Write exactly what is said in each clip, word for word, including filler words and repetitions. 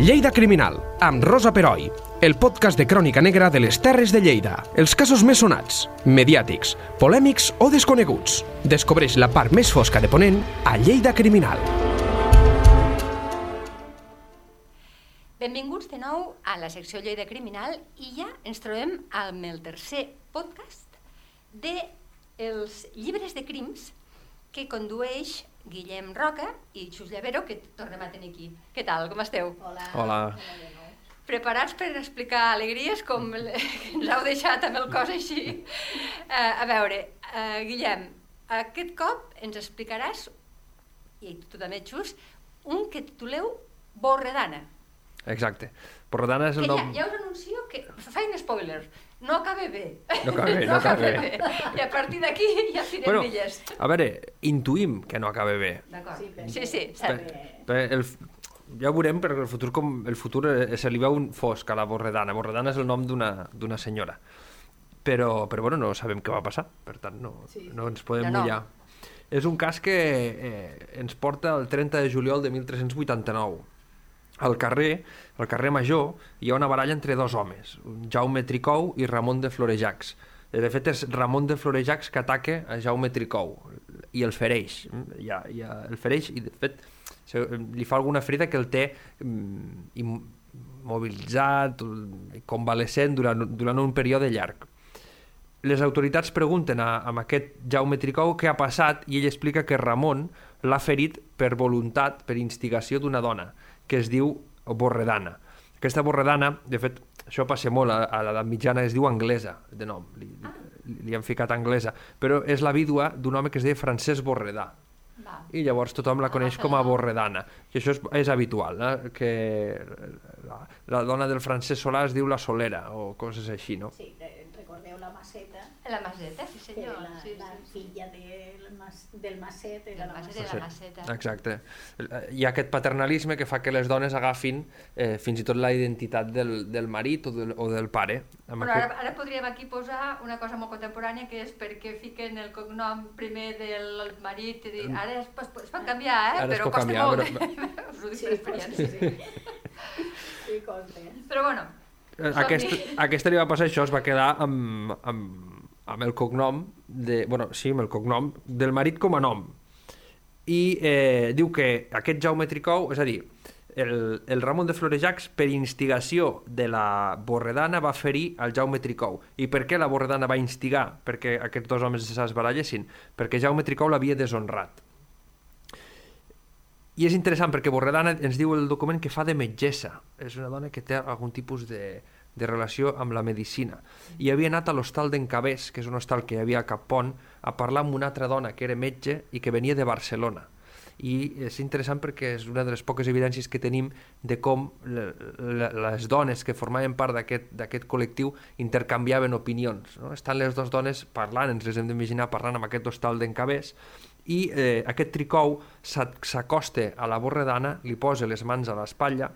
Lleida Criminal, amb Rosa Perull, el podcast de crònica negra de les Terres de Lleida. Els casos més sonats, mediàtics, polèmics o desconeguts. Descobreix la part més fosca de Ponent a Lleida Criminal. Benvinguts de nou a la secció Lleida Criminal i ja ens trobem amb el tercer podcast dels Llibres de Crims que condueix Guillem Roca i Xus Llavero, que tornem a tenir aquí. Què tal? Com esteu? Hola. Hola. Preparats per explicar alegries com ens heu deixat amb el cos així? Uh, a veure, uh, Guillem, aquest cop ens explicaràs, i tu també, Xus, un que tituleu Borredana. Exacte. Borredana és el que nom... Ja, ja us anuncio que... Faig un spoiler. No acaba bé. No acaba bé, no, no acaba bé. bé. I a partir d'aquí ja tirem bueno, milles. A veure, intuïm que no acaba bé. D'acord. Sí, sí, sí, per, per el, ja veurem, perquè el futur, com el futur se li veu un fosc a la Borredana. Borredana és el nom d'una senyora. Però, però bueno, no sabem què va passar, per tant no, sí, sí. no ens podem no, mullar. No. És un cas que eh, ens porta el trenta de juliol de mil tres-cents vuitanta-nou. Al carrer, al carrer Major, hi ha una baralla entre dos homes, Jaume Tricou i Ramon de Florejacs. De fet, és Ramon de Florejacs que ataca a Jaume Tricou i el fereix. Ja, ja el fereix i, de fet, li fa alguna ferida que el té immobilitzat, convalescent durant, durant un període llarg. Les autoritats pregunten a, a aquest Jaume Tricou què ha passat i ell explica que Ramon l'ha ferit per voluntat, per instigació d'una dona, que es diu Borredana. Aquesta Borredana, de fet, això passa molt, a, a l'edat mitjana es diu Anglesa, de nom, li, li, li han ficat Anglesa, però és la vídua d'un home que es deia Francesc Borredà, Va. I llavors tothom la coneix com a Borredana, i això és, és habitual, eh? Que la, la dona del Francesc Solà es diu la Solera, o coses així, no? Sí, recordeu la Maceta. La Maceta, sí senyor. La, sí, sí, la filla del, mas, del Macet era la Maceta. Maceta. La Maceta. Exacte. Hi ha aquest paternalisme que fa que les dones agafin eh, fins i tot la identitat del, del marit o del, o del pare. Però aquest... ara, ara podríem aquí posar una cosa molt contemporània, que és perquè fiquen el cognom primer del marit i dir, ara es, es, es pot canviar, eh? Ara però costa canviar, molt. Però... Us ho dic per experiència. Sí, sí, costa. Però bueno, Aquesta, aquesta li va passar això, es va quedar amb, amb, amb el cognom de, bueno, sí, amb el cognom del marit com a nom i eh, diu que aquest Jaume Tricou, és a dir, el, el Ramon de Florejacs per instigació de la Borredana va ferir al Jaume Tricou. I per què la Borredana va instigar perquè aquests dos homes es barallessin? Perquè Jaume Tricou l'havia deshonrat. I és interessant perquè Borredana ens diu el document que fa de metgessa. És una dona que té algun tipus de, de relació amb la medicina. I havia anat a l'hostal d'en Cabés, que és un hostal que hi havia a Cap Pont, a parlar amb una altra dona que era metge i que venia de Barcelona. I és interessant perquè és una de les poques evidències que tenim de com les dones que formaven part d'aquest col·lectiu intercanviaven opinions. No? Estan les dues dones parlant, ens les hem d'imaginar parlant amb aquest hostal d'en Cabés, i eh, aquest Tricou s'acosta a la Borredana, li posa les mans a l'espatlla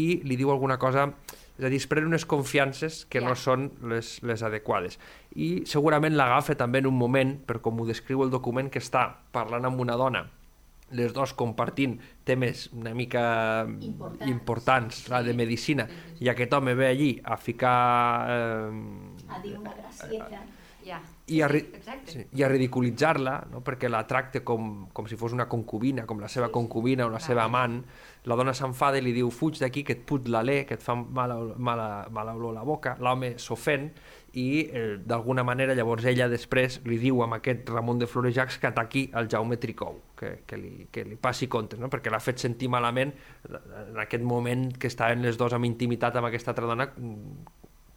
i li diu alguna cosa, és a dir, es pren unes confiances que yeah. no són les, les adequades. I segurament l'agafa també en un moment, per com ho descriu el document, que està parlant amb una dona, les dos compartint temes una mica importants, importants la de medicina, sí, sí. I aquest home ve allí a ficar... Eh, a dir una gracieta. Yeah. I a, sí, i a ridiculitzar-la, no? Perquè la tracta com, com si fos una concubina, com la seva concubina o la seva amant. La dona s'enfada i li diu, fuig d'aquí, que et put l'alè, que et fa mala, mala, mala olor a la boca. L'home s'ofèn i eh, d'alguna manera llavors ella després li diu amb aquest Ramon de Florejacs que ataqui el Jaume Tricou, que, que, li, que li passi comptes, no? Perquè l'ha fet sentir malament en aquest moment que estaven les dos amb intimitat amb aquesta altra dona,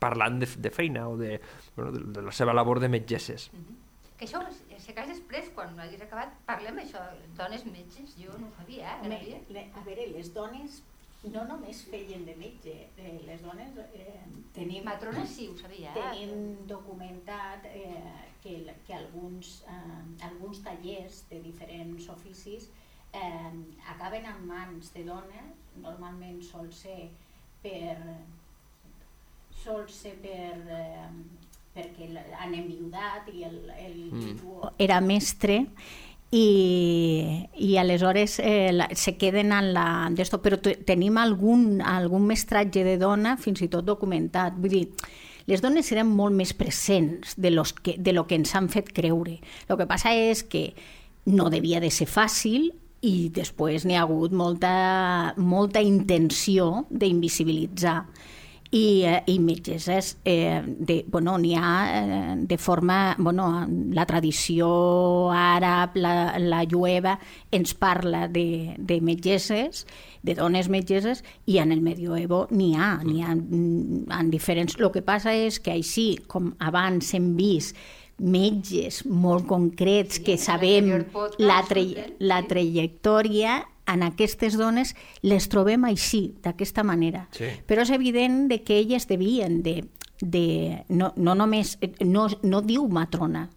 parlant de, de feina o de, bueno, de, de la seva labor de metgesses. Mm-hmm. Que això, si cas després, quan hagués acabat, parlem això, dones metges, jo no ho sabia. Eh? Home, le, a veure, les dones no només feien de metge, eh, les dones... Eh, tenim, matrones sí, ho sabia. Eh? Tenim documentat eh, que, que alguns, eh, alguns tallers de diferents oficis eh, acaben en mans de dones, normalment sol ser per... sol ser per, eh, perquè han enviudat i el, el mm. era mestre i, i aleshores eh, la, se queden en la... Esto, però tenim algun, algun mestratge de dona fins i tot documentat. Vull dir, les dones eren molt més presents de, los que, de lo que ens han fet creure. El que passa és que no devia de ser fàcil i després n'hi ha hagut molta, molta intenció d'invisibilitzar. I, eh, i metgesses, eh, de, bueno, n'hi ha eh, de forma... Bueno, la tradició àrab, la, la jueva, ens parla de, de metgesses, de dones metgesses, i en el medioevo n'hi ha, n'hi ha en diferents... Lo que passa és que així, com abans hem vist metges molt concrets que sabem la, tra- la trajectòria, en aquestes dones les trobem així, d'aquesta manera. Sí. Però és evident de que elles devien de... de no, no només... No, no diu matrona.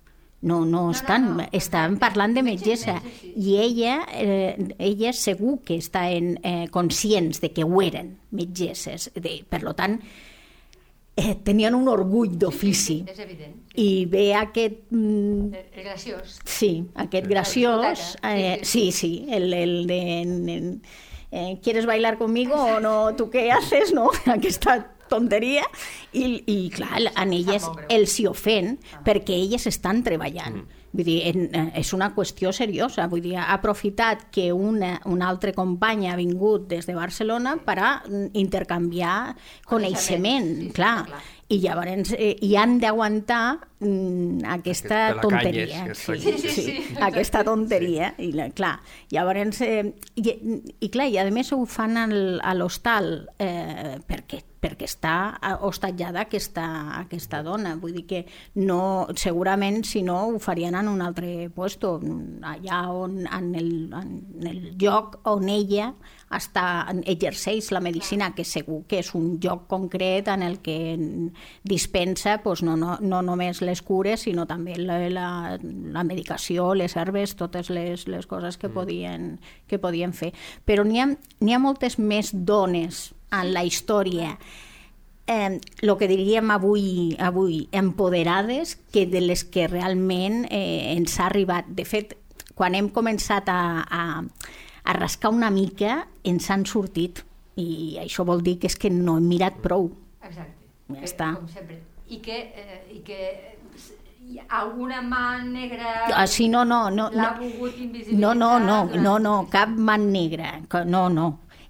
No, no, no estan, no, no. estan parlant de metgessa. Sí. I ella, eh, ella segur que estaven eh, conscients de que ho eren, metgesses. De, per tant, eh, tenien un orgull d'ofici. Sí, sí, és evident. Sí. I ve aquest... Mm, el graciós. Sí, aquest graciós. Eh, sí, sí, el, el de... En, eh, ¿quieres bailar conmigo o no? ¿Tú qué haces? No, aquesta tonteria. I, i clar, en elles els s'hi ofèn perquè elles estan treballant. Vull dir, en, és una qüestió seriosa. Vull dir, ha aprofitat que una, una altra companya ha vingut des de Barcelona per a intercanviar coneixement, sí, sí, clar. clar. I llavors eh, i han d'aguantar mm, aquesta tonteria. Canyes, sí, sí, sí, sí, sí, aquesta tonteria. Sí. I, la, clar, llavors, eh, i, i clar, i a més ho fan al, a l'hostal eh, perquè, perquè està hostatjada aquesta, aquesta dona. Vull dir que no, segurament, si no, ho farien en un altre puesto, allà on, en, el, en el lloc on ella està, exerceix la medicina, que segur que és un lloc concret en el que dispensa pues, no, no, no només les cures, sinó també la, la, la medicació, les herbes, totes les, les coses que podien, que podien fer. Però n'hi ha, n'hi ha moltes més dones en la història, el eh, que diríem avui, avui empoderades, que de les que realment eh, ens ha arribat. De fet, quan hem començat a, a, a rascar una mica, ens han sortit. I això vol dir que és que no hem mirat prou. Exacte. Ja que, està. Com sempre. I que... Eh, i que... alguna mà negra ah, sí, no, no, no, l'ha volgut invisibilitzar? No, no, no, no, no, cap mà negra. No, no.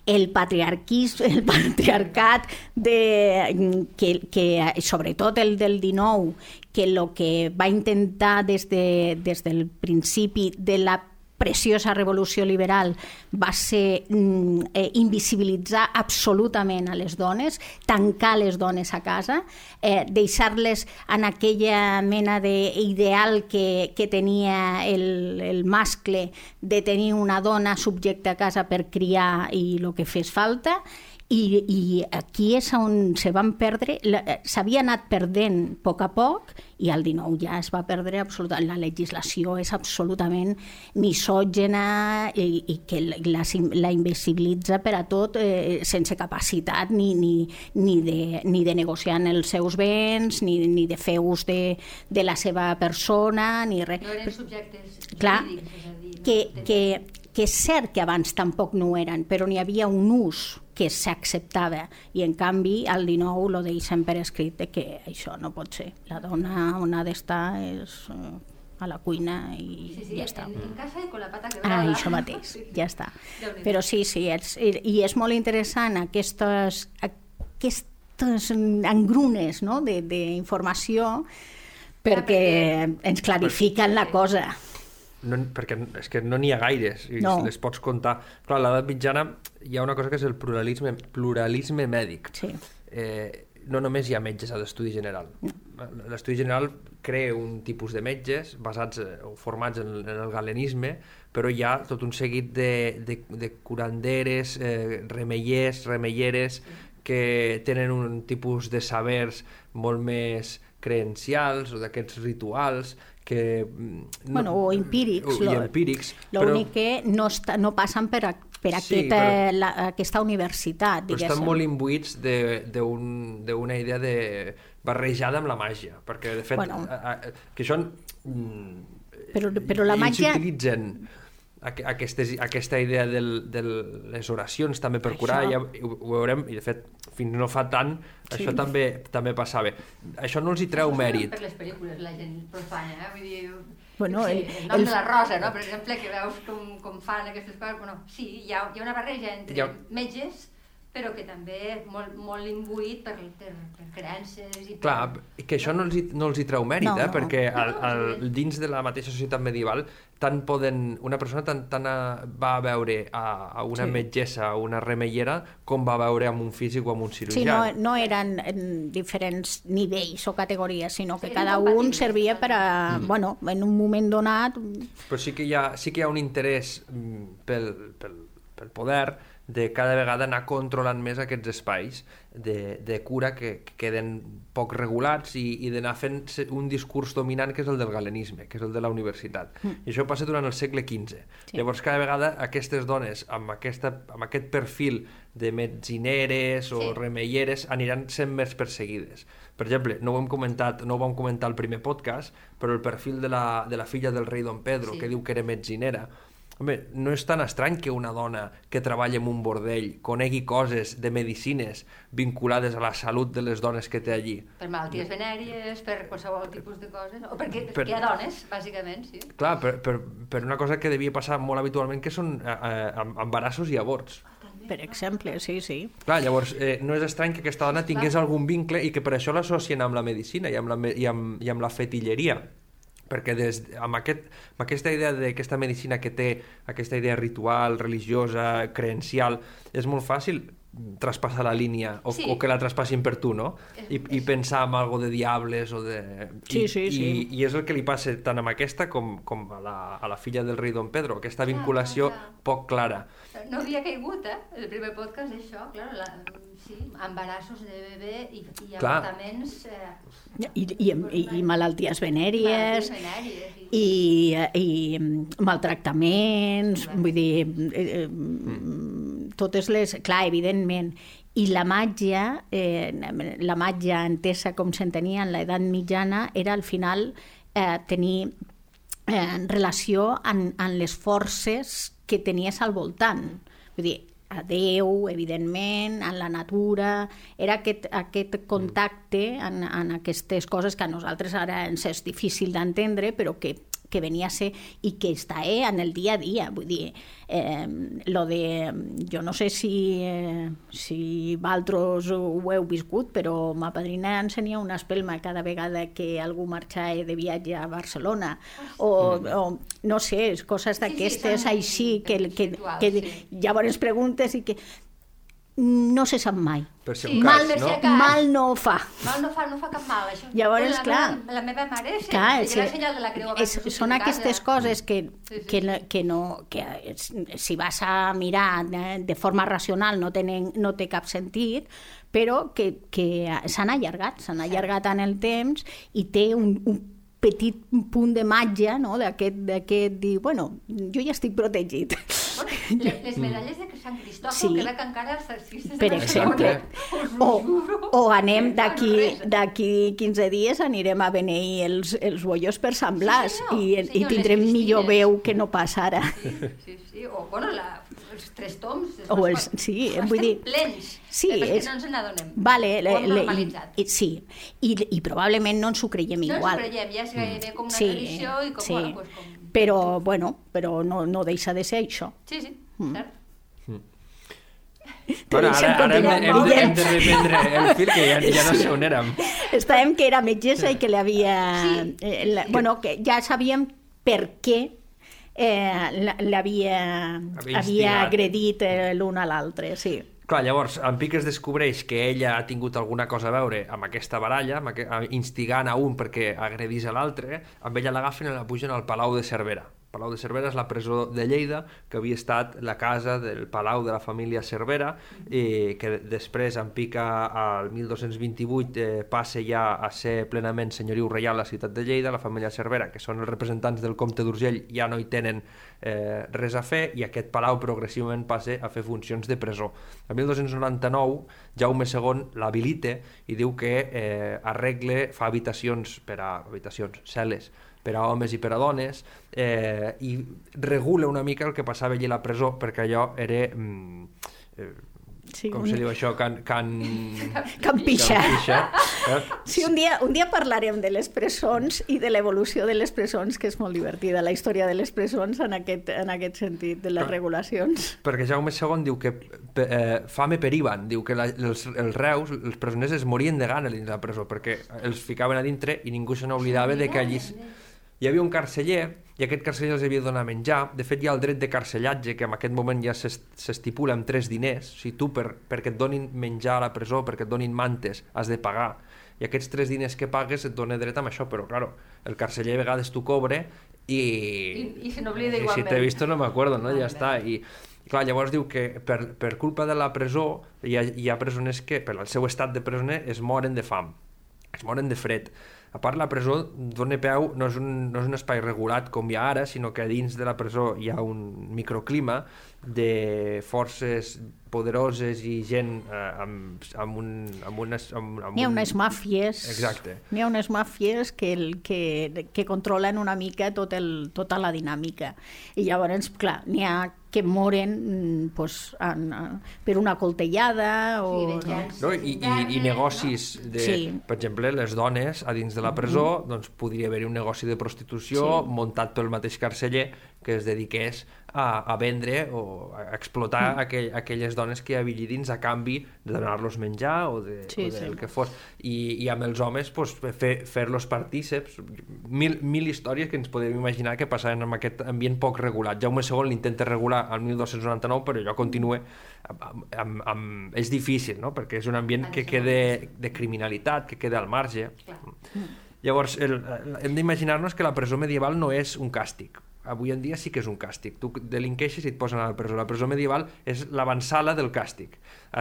El patriarquisme, el patriarcat de que que sobretot el del dinou, que lo que va intentar des de des del principi de la preciosa revolució liberal va ser eh, invisibilitzar absolutament a les dones, tancar les dones a casa, eh, deixar-les en aquella mena d'ideal que, que tenia el, el mascle de tenir una dona subjecta a casa per criar i el que fes falta. I, i aquí és on se van perdre, s'havia anat perdent a poc a poc i el dinou ja es va perdre absolutament. La legislació és absolutament misògena i, i que la, la invisibilitza per a tot eh, sense capacitat ni, ni, ni, de, ni de negociar els seus béns, ni, ni de fer ús de, de la seva persona, ni res. No eren subjectes clar, jurídics, és a dir, no? que, que, que és cert que abans tampoc no eren, però n'hi havia un ús que s'acceptava, i en canvi al dinou lo deixen per escrit de que això no pot ser. La dona on ha d'estar és a la cuina i sí, sí, ja està. En, en casa i con la pata quebrada. Ah, això mateix, sí, sí. Ja està. Però sí, sí, és, i és molt interessant aquestes, aquestes engrunes, no?, de, de informació perquè ens clarifiquen la cosa. No, perquè és que no n'hi ha gaires i no les pots contar. Clar, a l'edat mitjana hi ha una cosa que és el pluralisme, pluralisme mèdic. Sí. Eh, no només hi ha metges a l'estudi general. L'estudi general crea un tipus de metges basats o formats en, en el galenisme, però hi ha tot un seguit de, de, de curanderes, eh, remeiers, remeieres, que tenen un tipus de sabers molt més credencials o d'aquests rituals que no, bueno, o empírics, o, empírics l'únic però... que no, està, no passen per, a, per sí, aquesta, però... la, aquesta universitat, diguéssim. Però estan molt imbuïts de, de, un, de una idea de barrejada amb la màgia, perquè de fet bueno. a, a, que això Però, però la màgia... Ells utilitzen aquestes, aquesta idea del, de les oracions també per curar, això... ja ho veurem, i de fet fins no fa tant, sí. això també, també passava. Això no els hi treu mèrit. Per les pel·lícules la gent profana, eh? Vull dir... Bueno, el, sí, el nom el... de la Rosa, no? Per exemple, que veus com, com fan aquestes coses, bueno, sí, hi ha, hi ha una barreja entre ha... metges, però que també molt, molt imbuït per, per, per creences i per... Clar, que això no els hi, no els hi treu mèrit, no, eh? No. Perquè al, al, dins de la mateixa societat medieval tant poden, una persona tant, tant a, va a veure a, a una sí. metgessa o una remeiera com va a veure amb un físic o amb un cirurgià. Sí, no, no eren en diferents nivells o categories, sinó que sí, cada un servia per a, mm. bueno, en un moment donat... Però sí que hi ha, sí que hi ha un interès pel, pel, pel poder de cada vegada anar controlant més aquests espais de, de cura que, que queden poc regulats i, i d'anar fent un discurs dominant que és el del galenisme, que és el de la universitat. Mm. I això passa durant el segle quinze. Sí. Llavors cada vegada aquestes dones amb, aquesta, amb aquest perfil de metzineres o sí. remeieres aniran sent més perseguides. Per exemple, no ho hem comentat, no ho vam comentar al primer podcast, però el perfil de la, de la filla del rei Don Pedro, sí. que diu que era metzinera. Home, no és tan estrany que una dona que treballa en un bordell conegui coses de medicines vinculades a la salut de les dones que té allí. Per malalties venèries, per qualsevol tipus de coses, o perquè per... hi ha dones, bàsicament, sí. Clar, per, per, per una cosa que devia passar molt habitualment, que són eh, embarassos i avorts. Per exemple, sí, sí. Clar, llavors, eh, no és estrany que aquesta dona tingués algun vincle i que per això l'associen amb la medicina i amb la, i amb, i amb la fetilleria. Perquè des, amb, aquest, amb aquesta idea d'aquesta medicina que té, aquesta idea ritual, religiosa, creencial, és molt fàcil traspassar la línia o, sí. o que la traspassin per tu, no? I, i pensar en algo de diables o de... Sí, I, sí, sí. I, I és el que li passa tant amb aquesta com, com a, la, a la filla del rei Don Pedro, aquesta vinculació clar, clar. poc clara. No havia caigut, eh? El primer podcast, això, clar, la... Sí, embarassos de bebè i, i avortaments... Eh, I, i, i, I malalties venèries, venèries i, i, i maltractaments, clar. Vull dir, eh, mm. totes les... Clar, evidentment. I la màgia, eh, la màgia entesa com s'entenia en l'edat mitjana, era al final eh, tenir eh, relació en, en les forces que tenies al voltant. Vull dir, a Déu, evidentment, en la natura, era aquest, aquest contacte en, en aquestes coses que a nosaltres ara ens és difícil d'entendre, però que, que venia a ser i que està eh, en el dia a dia. Vull dir, eh, lo de... Jo no sé si, eh, si vosaltres ho heu viscut, però ma padrina ensenia una espelma cada vegada que algú marxava de viatge a Barcelona. O, o no sé, coses d'aquestes sí, sí, així, que, que, que, que llavors preguntes i que... No se sap mai. Per si un cas, no? Mal no ho fa. Mal no fa, no fa cap mal, això. Llavors, la clar... Meva, la meva mare és el senyal de la creu. És, són aquestes coses que, sí, sí. que, que no... Que si vas a mirar de forma racional no, tenen, no té cap sentit, però que, que s'han allargat, s'han allargat en el temps i té un... un petit punt de màgia, no? D'aquest, d'aquest dir, bueno, jo ja estic protegit. Bueno, les medalles de Sant Cristòfol, sí. que era que encara els artistes... Per exemple, o, o anem d'aquí quinze dies, anirem a beneir els, els bollos per Sant Blas, sí, i, sí, i tindrem millor veu que no pas ara. Sí, sí, sí. O, bueno, la... els tres toms, o els, sí, vull dir, plens, sí, perquè és, no ens n'adonem, vale, ho hem normalitzat. I, sí, I, i probablement no ens ho creiem no igual. No ens ho creiem, ja és gairebé com una sí, tradició i com... Sí. Bueno, pues, com... Però, bueno, però no, no deixa de ser això. Sí, sí, mm. cert. Bueno, ara, ara hem, hem, de, hem de reprendre el fil, que ja, ja no sé on érem. Estàvem que era metgessa i que l'havia... Sí. Eh, la, bueno, que ja sabíem per què Eh, l'havia havia agredit l'un a l'altre, sí. Clar, llavors, en Pic es descobreix que ella ha tingut alguna cosa a veure amb aquesta baralla, amb aqu... instigant a un perquè agredís a l'altre, amb ella l'agafen i la pugen al Palau de Cervera. Palau de Cervera és la presó de Lleida, que havia estat la casa del Palau de la família Cervera, eh, que després, en Pic, al mil dos-cents vint-i-vuit, eh, passa ja a ser plenament senyoriu reial a la ciutat de Lleida. La família Cervera, que són els representants del comte d'Urgell, ja no hi tenen eh, res a fer, i aquest palau progressivament passa a fer funcions de presó. El mil dos-cents noranta-nou, Jaume segon l'habilita i diu que eh, arregle, fa habitacions per a habitacions, cel·les, per a homes i per a dones, eh, i regula una mica el que passava allí a la presó, perquè allò era... Mm, eh, Sí, com un... se diu això? Can, can... can pixa. Can pixa. Eh? Sí, un dia, un dia parlarem de les presons i de l'evolució de les presons, que és molt divertida, la història de les presons en aquest, en aquest sentit, de les per, regulacions. Perquè Jaume segon diu que eh, fame periban, diu que la, els, els reus, els presoners es morien de gana dins la presó, perquè els ficaven a dintre i ningú se n'oblidava de que allí... Hi havia un carceller i aquest carceller els havia de donar menjar. De fet, hi ha el dret de carcellatge, que en aquest moment ja s'estipula amb tres diners. O sigui, tu, per, perquè et donin menjar a la presó, perquè et donin mantes, has de pagar. I aquests tres diners que pagues et dona dret amb això. Però, claro, el carceller a vegades t'ho cobre i... I, i se n'oblida igualment. I si t'he vist no m'acordo, no? Ja està. I... Clar, llavors diu que per, per culpa de la presó hi ha, hi ha presoners que, per el seu estat de presoner, es moren de fam, es moren de fred. A part, la presó dona peu, no és, un, no és un espai regulat com hi ha ara, sinó que dins de la presó hi ha un microclima de forces poderoses i gent eh, amb, amb, un, amb unes... Amb, amb N'hi ha unes màfies. Exacte. N'hi ha unes màfies que, que, que controlen una mica tot el, tota la dinàmica. I llavors, clar, n'hi ha que moren pues, en, per una coltellada o... Sí, no, i, i, i negocis de, sí. Per exemple, les dones a dins de la presó, doncs podria haver-hi un negoci de prostitució, sí, muntat pel mateix carceller, que es dediqués a, a vendre o a explotar mm. aquell, aquelles dones que hi havia allà dins a canvi de donar-los menjar o de, sí, o de sí. el que fos. I, i amb els homes pues, fer, fer-los partíceps. Mil, mil històries que ens podem imaginar que passaven en aquest ambient poc regulat. Jaume segon l'intenta regular al mil dos-cents noranta-nou, però allò continua... Amb, amb, amb... És difícil, no? Perquè és un ambient que queda de criminalitat, que queda al marge. Mm. Llavors, el, el, hem d'imaginar-nos que la presó medieval no és un càstig. Avui en dia sí que és un càstig. Tu delinqueixes i et posen a la presó. La presó medieval és l'avançala del càstig.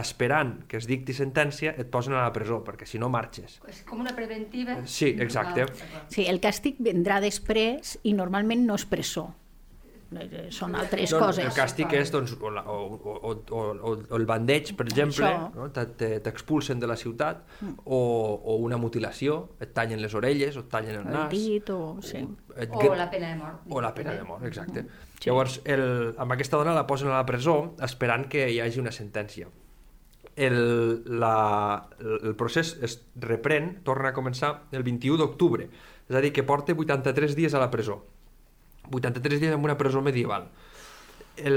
Esperant que es dicti sentència, et posen a la presó, perquè si no marxes. És com una preventiva. Sí, exacte. Sí, el càstig vendrà després i normalment no és presó. Són altres no, coses. El càstig és doncs, o, la, o, o, o, o el bandeig, per exemple, no? T'expulsen de la ciutat, o, o una mutilació, et tallen les orelles, o et tallen el nas, el dit, o, sí. et... o la pena de mort. O la pena de mort, exacte. Sí. Llavors, el, amb aquesta dona la posen a la presó esperant que hi hagi una sentència. El, la, el procés es reprèn, torna a començar el vint-i-u d'octubre, és a dir, que porta vuitanta-tres dies a la presó. vuitanta-tres dies en una presó medieval. El,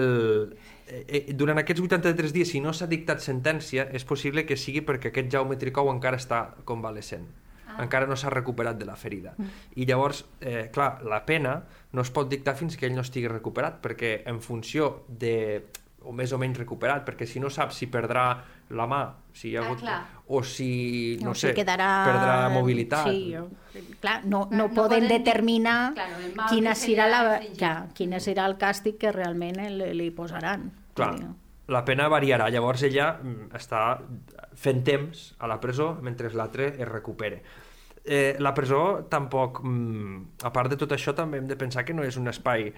eh, durant aquests vuitanta-tres dies, si no s'ha dictat sentència, és possible que sigui perquè aquest Jaume Tricou encara està convalescent. Ah. Encara no s'ha recuperat de la ferida. Mm. I llavors, eh, clar, la pena no es pot dictar fins que ell no estigui recuperat, perquè en funció de... o més o menys recuperat, perquè si no saps si perdrà la mà, si hi ha hagut... Ah, o si, no, no sé, si quedarà... perdrà mobilitat. Sí, o... clar, no, no, no poden, poden determinar clar, quina, serà la... clar, quina serà el càstig que realment li, li posaran. Clar, no? La pena variarà. Llavors ella està fent temps a la presó mentre l'altre es recupere. Eh, la presó tampoc... A part de tot això, també hem de pensar que no és un espai...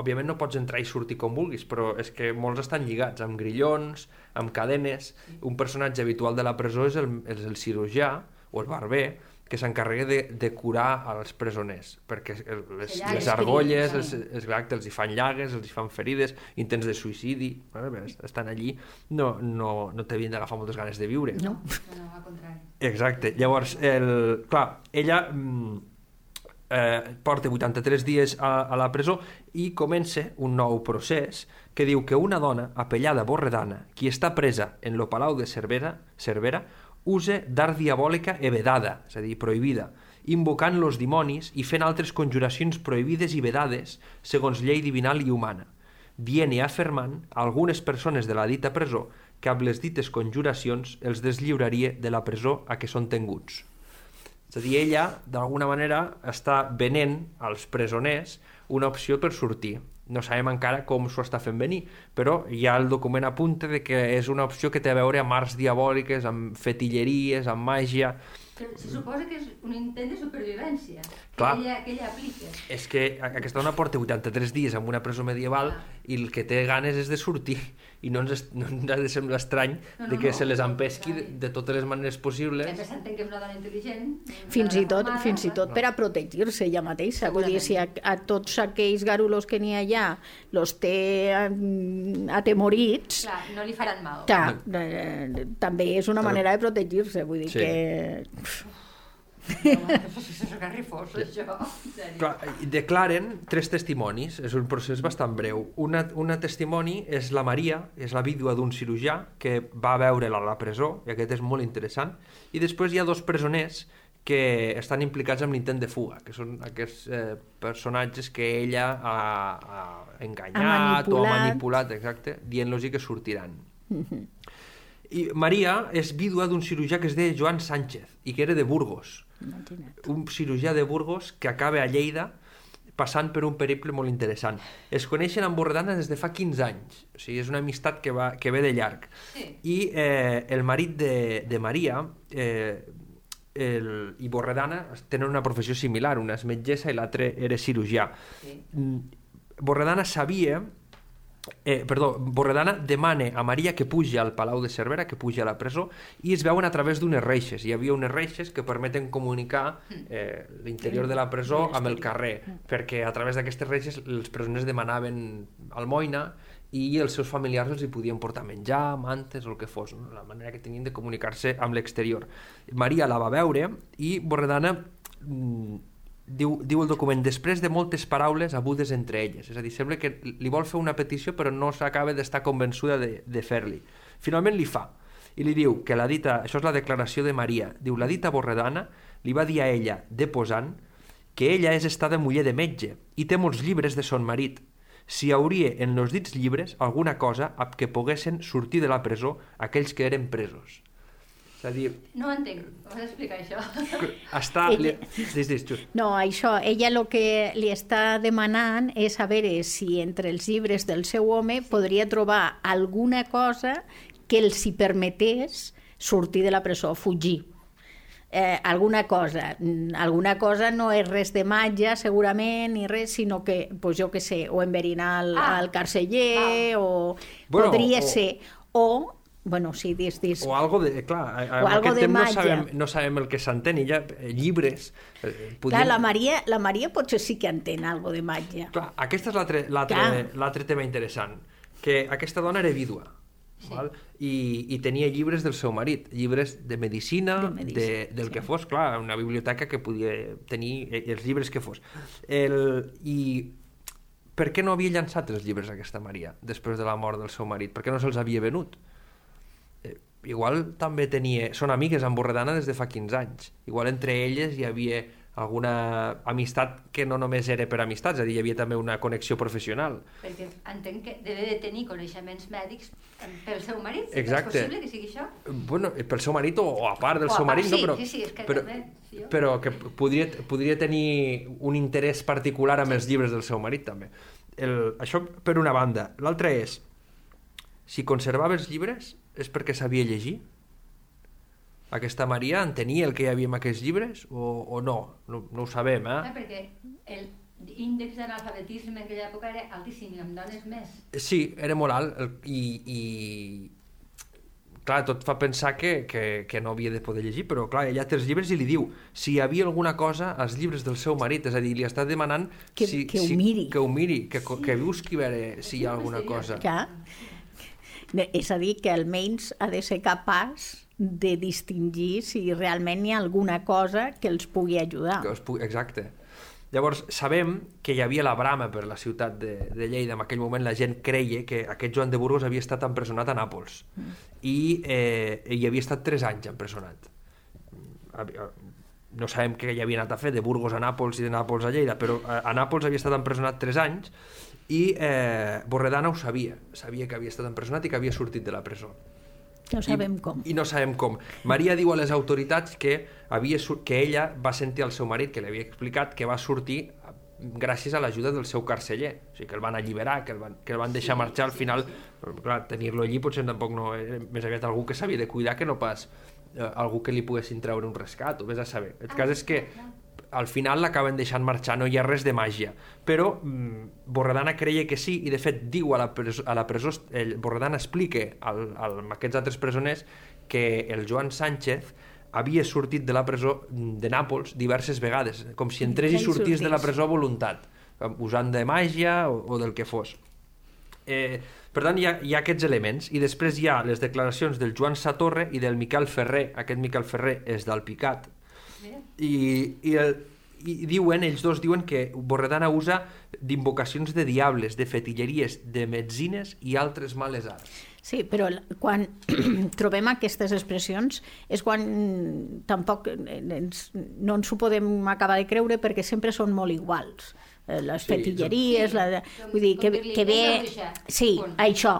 Òbviament no pots entrar i sortir com vulguis, però és que molts estan lligats amb grillons, amb cadenes. Un personatge habitual de la presó és el, és el cirurgià o el barber, que s'encarrega de, de curar als presoners, perquè les, les argolles, els, els, els hi fan llagues, els hi fan ferides, intents de suïcidi, estan allí, no, no, no t'havien d'agafar moltes ganes de viure. No, no, al contrari. Exacte. Llavors, el, clar, ella... Eh, porta vuitanta-tres dies a, a la presó i comença un nou procés que diu que una dona apellada Borredana, qui està presa en lo Palau de Cervera, Cervera usa d'art diabòlica e vedada, és a dir, prohibida, invocant los dimonis i fent altres conjuracions prohibides i vedades segons llei divinal i humana, dient i afirmant a algunes persones de la dita presó que amb les dites conjuracions els deslliuraria de la presó a què són tenguts. És a dir, ella, d'alguna manera, està venent als presoners una opció per sortir. No sabem encara com s'ho està fent venir, però ja el document apunta de que és una opció que té a veure amb arts diabòliques, amb fetilleries, amb màgia... Però se suposa que és un intent de supervivència. Clar. Que, ella, que ella aplica. És que aquesta dona porta vuitanta-tres dies en una presó medieval ah. i el que té ganes és de sortir i no ens, no ens ha de semblar estrany no, no, de que no, se les empesqui no, no. de totes les maneres possibles. Sempre s'entén que és una dona intel·ligent. Fins i tot, formada, fins i tot no. per a protegir-se ella mateixa. Vull dir, si a, a tots aquells garulos que n'hi ha allà los té atemorits... Clar, no li faran mal. Ta, no. eh, també és una manera de protegir-se. Vull dir sí. que... Declaren tres testimonis, és un procés bastant breu. Una, una testimoni és la Maria, és la vídua d'un cirurgià que va veure-la a la presó, i aquest és molt interessant. I després hi ha dos presoners que estan implicats en l'intent de fuga, que són aquests eh, personatges que ella ha, ha enganyat ha o ha manipulat, exacte, dient-los que sortiran. Mm-hmm. I Maria és vídua d'un cirurgià que es deia Joan Sánchez i que era de Burgos. Imagina't. Un cirurgià de Burgos que acaba a Lleida passant per un periple molt interessant. Es coneixen en Borredana des de fa quinze anys, o sigui, és una amistat que, va, que ve de llarg. Sí. I eh, el marit de, de Maria eh, el, i Borredana tenen una professió similar, una és metgessa i l'altre era cirurgià. Sí. Borredana sabia... Eh, perdó, Borredana demana a Maria que pugi al Palau de Cervera, que pugi a la presó, i es veuen a través d'unes reixes. Hi havia unes reixes que permeten comunicar eh, l'interior de la presó amb el carrer, perquè a través d'aquestes reixes els presoners demanaven almoina i els seus familiars els hi podien portar menjar, mantes o el que fos, no? La manera que tenien de comunicar-se amb l'exterior. Maria la va veure i Borredana... Mm, Diu, diu el document, després de moltes paraules abudes entre elles. És a dir, sembla que li vol fer una petició però no s'acaba d'estar convençuda de, de fer-li. Finalment li fa i li diu que la dita, això és la declaració de Maria, diu la dita Borredana li va dir a ella, deposant, que ella és estada muller de metge i té molts llibres de son marit. Si hauria en los dits llibres alguna cosa amb què poguessin sortir de la presó aquells que eren presos. És a dir... No ho entenc, ho has d'explicar això. Està... Ella... No, això, ella el que li està demanant és a veure si entre els llibres del seu home podria trobar alguna cosa que els hi permetés sortir de la presó, fugir. Eh, alguna cosa. Alguna cosa no és res de màgia, segurament, ni res, sinó que, pues, jo què sé, o enverinar al, ah. al carceller, ah. o... Bueno, podria o... ser... O... Bueno, sí, dis, dis. O algo de, clar, o algo de màgia. No sabem, no sabem el que s'entén, i ja llibres... Eh, podien... Clar, la Maria, la Maria potser sí que entén algo de màgia. Clar, aquesta és l'altre, l'altre, l'altre tema interessant, que aquesta dona era vídua, sí. val? I, i tenia llibres del seu marit, llibres de medicina, de medicina de, del sí. que fos, clar, una biblioteca que podia tenir els llibres que fos. El, I... Per què no havia llançat els llibres aquesta Maria després de la mort del seu marit? Per què no se'ls havia venut? Igual també tenia... Són amigues amb Borredana des de fa quinze anys. Igual entre elles hi havia alguna amistat que no només era per amistat, és a dir, hi havia també una connexió professional. Perquè entenc que deve de tenir coneixements mèdics pel seu marit. Exacte. És possible que sigui això? Bueno, pel seu marit o, o a part del o seu part, marit, sí, no? Però, sí, sí, és que però, també... Sí, jo... Però que podria, podria tenir un interès particular amb sí. els llibres del seu marit, també. El, això per una banda. L'altra és, si conservava els llibres... És perquè sabia llegir? Aquesta Maria entenia el que hi havia en aquests llibres o, o no? no? No ho sabem, eh? Ah, perquè l'índex d'analfabetisme en aquella època era altíssim, i amb dones més. Sí, era molt alt i... i... Clar, tot fa pensar que, que, que no havia de poder llegir, però clar, ella té els llibres i li diu si hi havia alguna cosa als llibres del seu marit, és a dir, li està demanant que, si, que ho miri, si, que, ho miri que, sí. que busqui veure si hi ha alguna cosa. Ja. És a dir, que almenys ha de ser capaç de distingir si realment hi ha alguna cosa que els pugui ajudar. Exacte. Llavors, sabem que hi havia la brama per la ciutat de, de Lleida. En aquell moment la gent creia que aquest Joan de Burgos havia estat empresonat a Nàpols mm. i eh, hi havia estat tres anys empresonat. No sabem què hi havia anat a fer, de Burgos a Nàpols i de Nàpols a Lleida, però a, a Nàpols havia estat empresonat tres anys i eh, Borredana ho sabia, sabia que havia estat empresonat i que havia sortit de la presó. No sabem I, com. I no sabem com. Maria diu a les autoritats que, havia, que ella va sentir al seu marit, que li havia explicat, que va sortir gràcies a l'ajuda del seu carceller, o sigui, que el van alliberar, que el van, que el van deixar sí, marxar al sí, final, sí. Clar, tenir-lo allí potser tampoc no... Més aviat algú que s'havia de cuidar que no pas eh, algú que li poguessin treure un rescat, o vés a saber. El ah, cas és que al final l'acaben deixant marxar, no hi ha res de màgia. Però Borredana creia que sí, i de fet diu a la presó, a la presó el, Borredana explica al, al, a aquests altres presoners que el Joan Sánchez havia sortit de la presó de Nàpols diverses vegades, com si entrés i sortís de la presó a voluntat, usant de màgia o, o del que fos. Eh, per tant, hi ha, hi ha aquests elements, i després hi ha les declaracions del Joan Satorre i del Mical Ferrer. Aquest Mical Ferrer és d'Alpicat, i, i, el, i diuen, ells dos diuen que Borredana usa d'invocacions de diables, de fetilleries, de metzines i altres males arts. Sí, però quan trobem aquestes expressions és quan tampoc ens, no ens ho podem acabar de creure, perquè sempre són molt iguals. Les sí, fetilleries, sí, la, vull dir, que, que ve... Sí, això,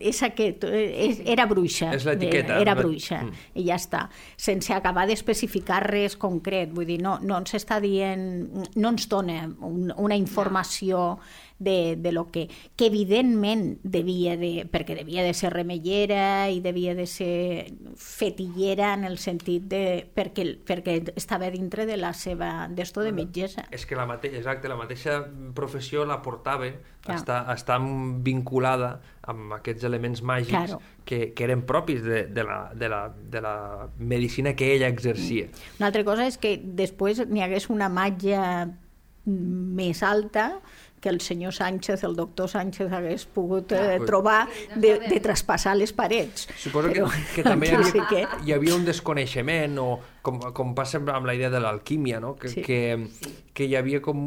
és aquest, és, era bruixa. És l'etiqueta. Era bruixa, mm. I ja està. Sense acabar d'especificar res concret, vull dir, no, no ens està dient... No ens dona un, una informació de, de lo que... Que evidentment devia de... Perquè devia de ser remellera i devia de ser fetillera en el sentit de... Perquè, perquè estava dintre de la seva... D'esto de metgessa. És que la mateixa, exacte, la mateixa professió la portava, està, està vinculada amb aquests elements màgics, claro, que, que eren propis de, de, la, de, la, de la medicina que ella exercia. Una altra cosa és que després n'hi hagués una màgia més alta que el senyor Sánchez, el doctor Sánchez, hagués pogut eh, trobar de, de traspassar les parets. Suposo que, Però, que també hi havia, que... hi havia un desconeixement, o com, com passa amb la idea de l'alquímia, no? que, sí. que, que hi havia com,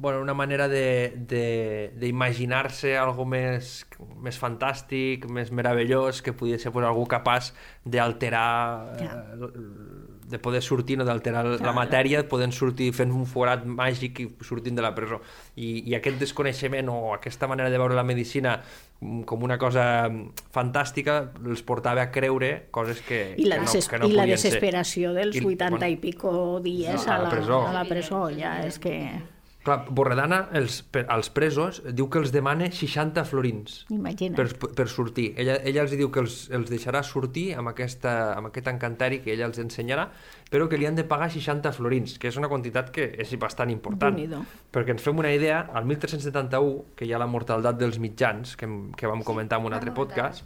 bueno, una manera d'imaginar-se algo més, més fantàstic, més meravellós, que podia ser pues, algú capaç d'alterar... Ja. Eh, de poder sortir, no d'alterar la matèria, poden sortir fent un forat màgic i sortint de la presó. I, i aquest desconeixement o aquesta manera de veure la medicina com una cosa fantàstica els portava a creure coses que, que, no, deses, que no podien ser. I la desesperació ser. dels vuitanta bueno, i pico dies a la, a la presó. A la presó ja és que... Clar, Borredana els, per, als presos diu que els demana seixanta florins per, per sortir. Ella, ella els diu que els, els deixarà sortir amb, aquesta, amb aquest encantari que ella els ensenyarà, però que li han de pagar seixanta florins, que és una quantitat que és bastant important. Bonido. Perquè ens fem una idea, al mil tres-cents setanta-u, que hi ha la mortalitat dels mitjans, que, que vam comentar en un altre podcast,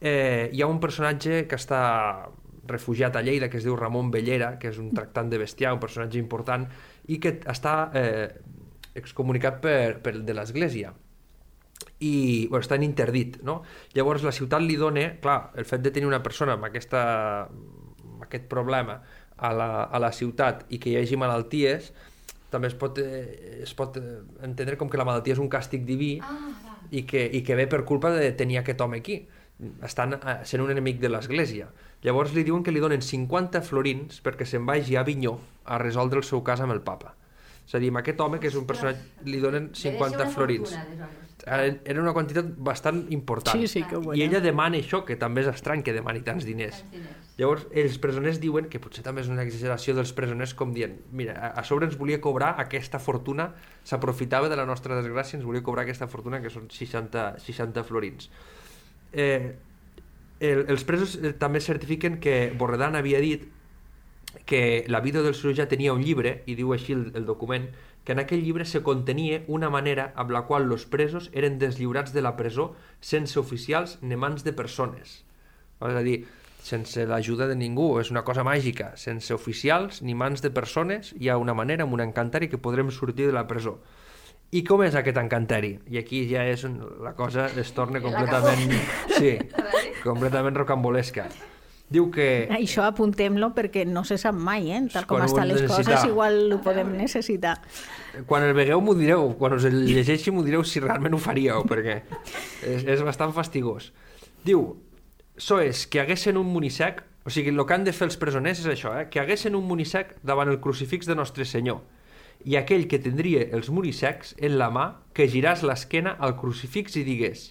eh, hi ha un personatge que està... refugiat a Lleida, que es diu Ramon Bellera, que és un tractant de bestiar, un personatge important, i que està eh, excomunicat per, per de l'Església. I bueno, està en interdit, no? Llavors la ciutat li dona, clar, el fet de tenir una persona amb, aquesta, amb aquest problema a la, a la ciutat i que hi hagi malalties, també es pot, eh, es pot entendre com que la malaltia és un càstig diví ah, i, que, i que ve per culpa de tenir aquest home aquí. Estan sent un enemic de l'Església. Llavors li diuen que li donen cinquanta florins perquè se'n vagi a Avinyó a resoldre el seu cas amb el papa. És a dir, amb aquest home, que és un personatge, li donen cinquanta florins. Era una quantitat bastant important. Sí, sí, que bueno. I ella demana això, que també és estrany que demani tants diners. Llavors, els presoners diuen, que potser també és una exageració dels presoners, com dient, mira, a sobre ens volia cobrar aquesta fortuna, s'aprofitava de la nostra desgràcia, ens volia cobrar aquesta fortuna, que són seixanta florins. Eh, el, els presos eh, també certifiquen que Borredana havia dit que la vida del cirurgià tenia un llibre, i diu així el, el document, que en aquell llibre se contenia una manera amb la qual els presos eren deslliurats de la presó sense oficials ni mans de persones. És a dir, sense l'ajuda de ningú, és una cosa màgica, sense oficials ni mans de persones hi ha una manera, amb un encantari, que podrem sortir de la presó. I com és aquest encantari? I aquí ja és on la cosa es torna completament... Sí, completament rocambolesca. Diu que... Això apuntem-lo perquè no se sap mai, eh? Tal com estan les coses, igual ho podem necessitar. Quan el vegueu m'ho direu, quan us el llegeixi m'ho direu si realment ho faríeu, perquè és, és bastant fastigós. Diu, so és que haguessin un munisec, o sigui, el que han de fer els presoners és això, eh? Que haguessin un munisec davant el crucifix de Nostre Senyor, i aquell que tindria els munissecs en la mà, que giràs l'esquena al crucifix i digués: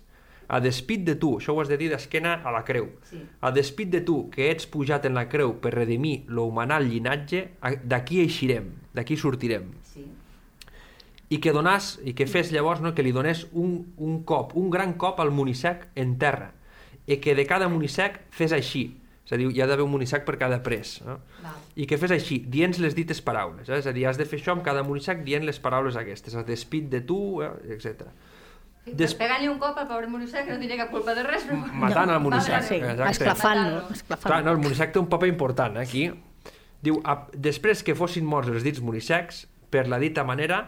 a despit de tu, això ho has de dir d'esquena a la creu, sí, a despit de tu que ets pujat en la creu per redimir l'humanal llinatge, d'aquí eixirem, d'aquí sortirem. Sí. I que donàs, i que fes llavors, no, que li donés un, un cop, un gran cop al munissec en terra, i que de cada munissec fes així, És a dir, hi ha d'haver un munissac per cada pres, no? I que fes així, dient les dites paraules, eh? És a dir, has de fer això amb cada munissac dient les paraules aquestes, el despit de tu, eh? etcètera. Des... Pegant-li un cop al pobre munissac, no tenia cap culpa de res, però... Matant no, el munissac. Sí, esclafant-lo. Clar, no, el munissac té un paper important, eh, aquí. Diu, a... després que fossin morts els dits munissacs, per la dita manera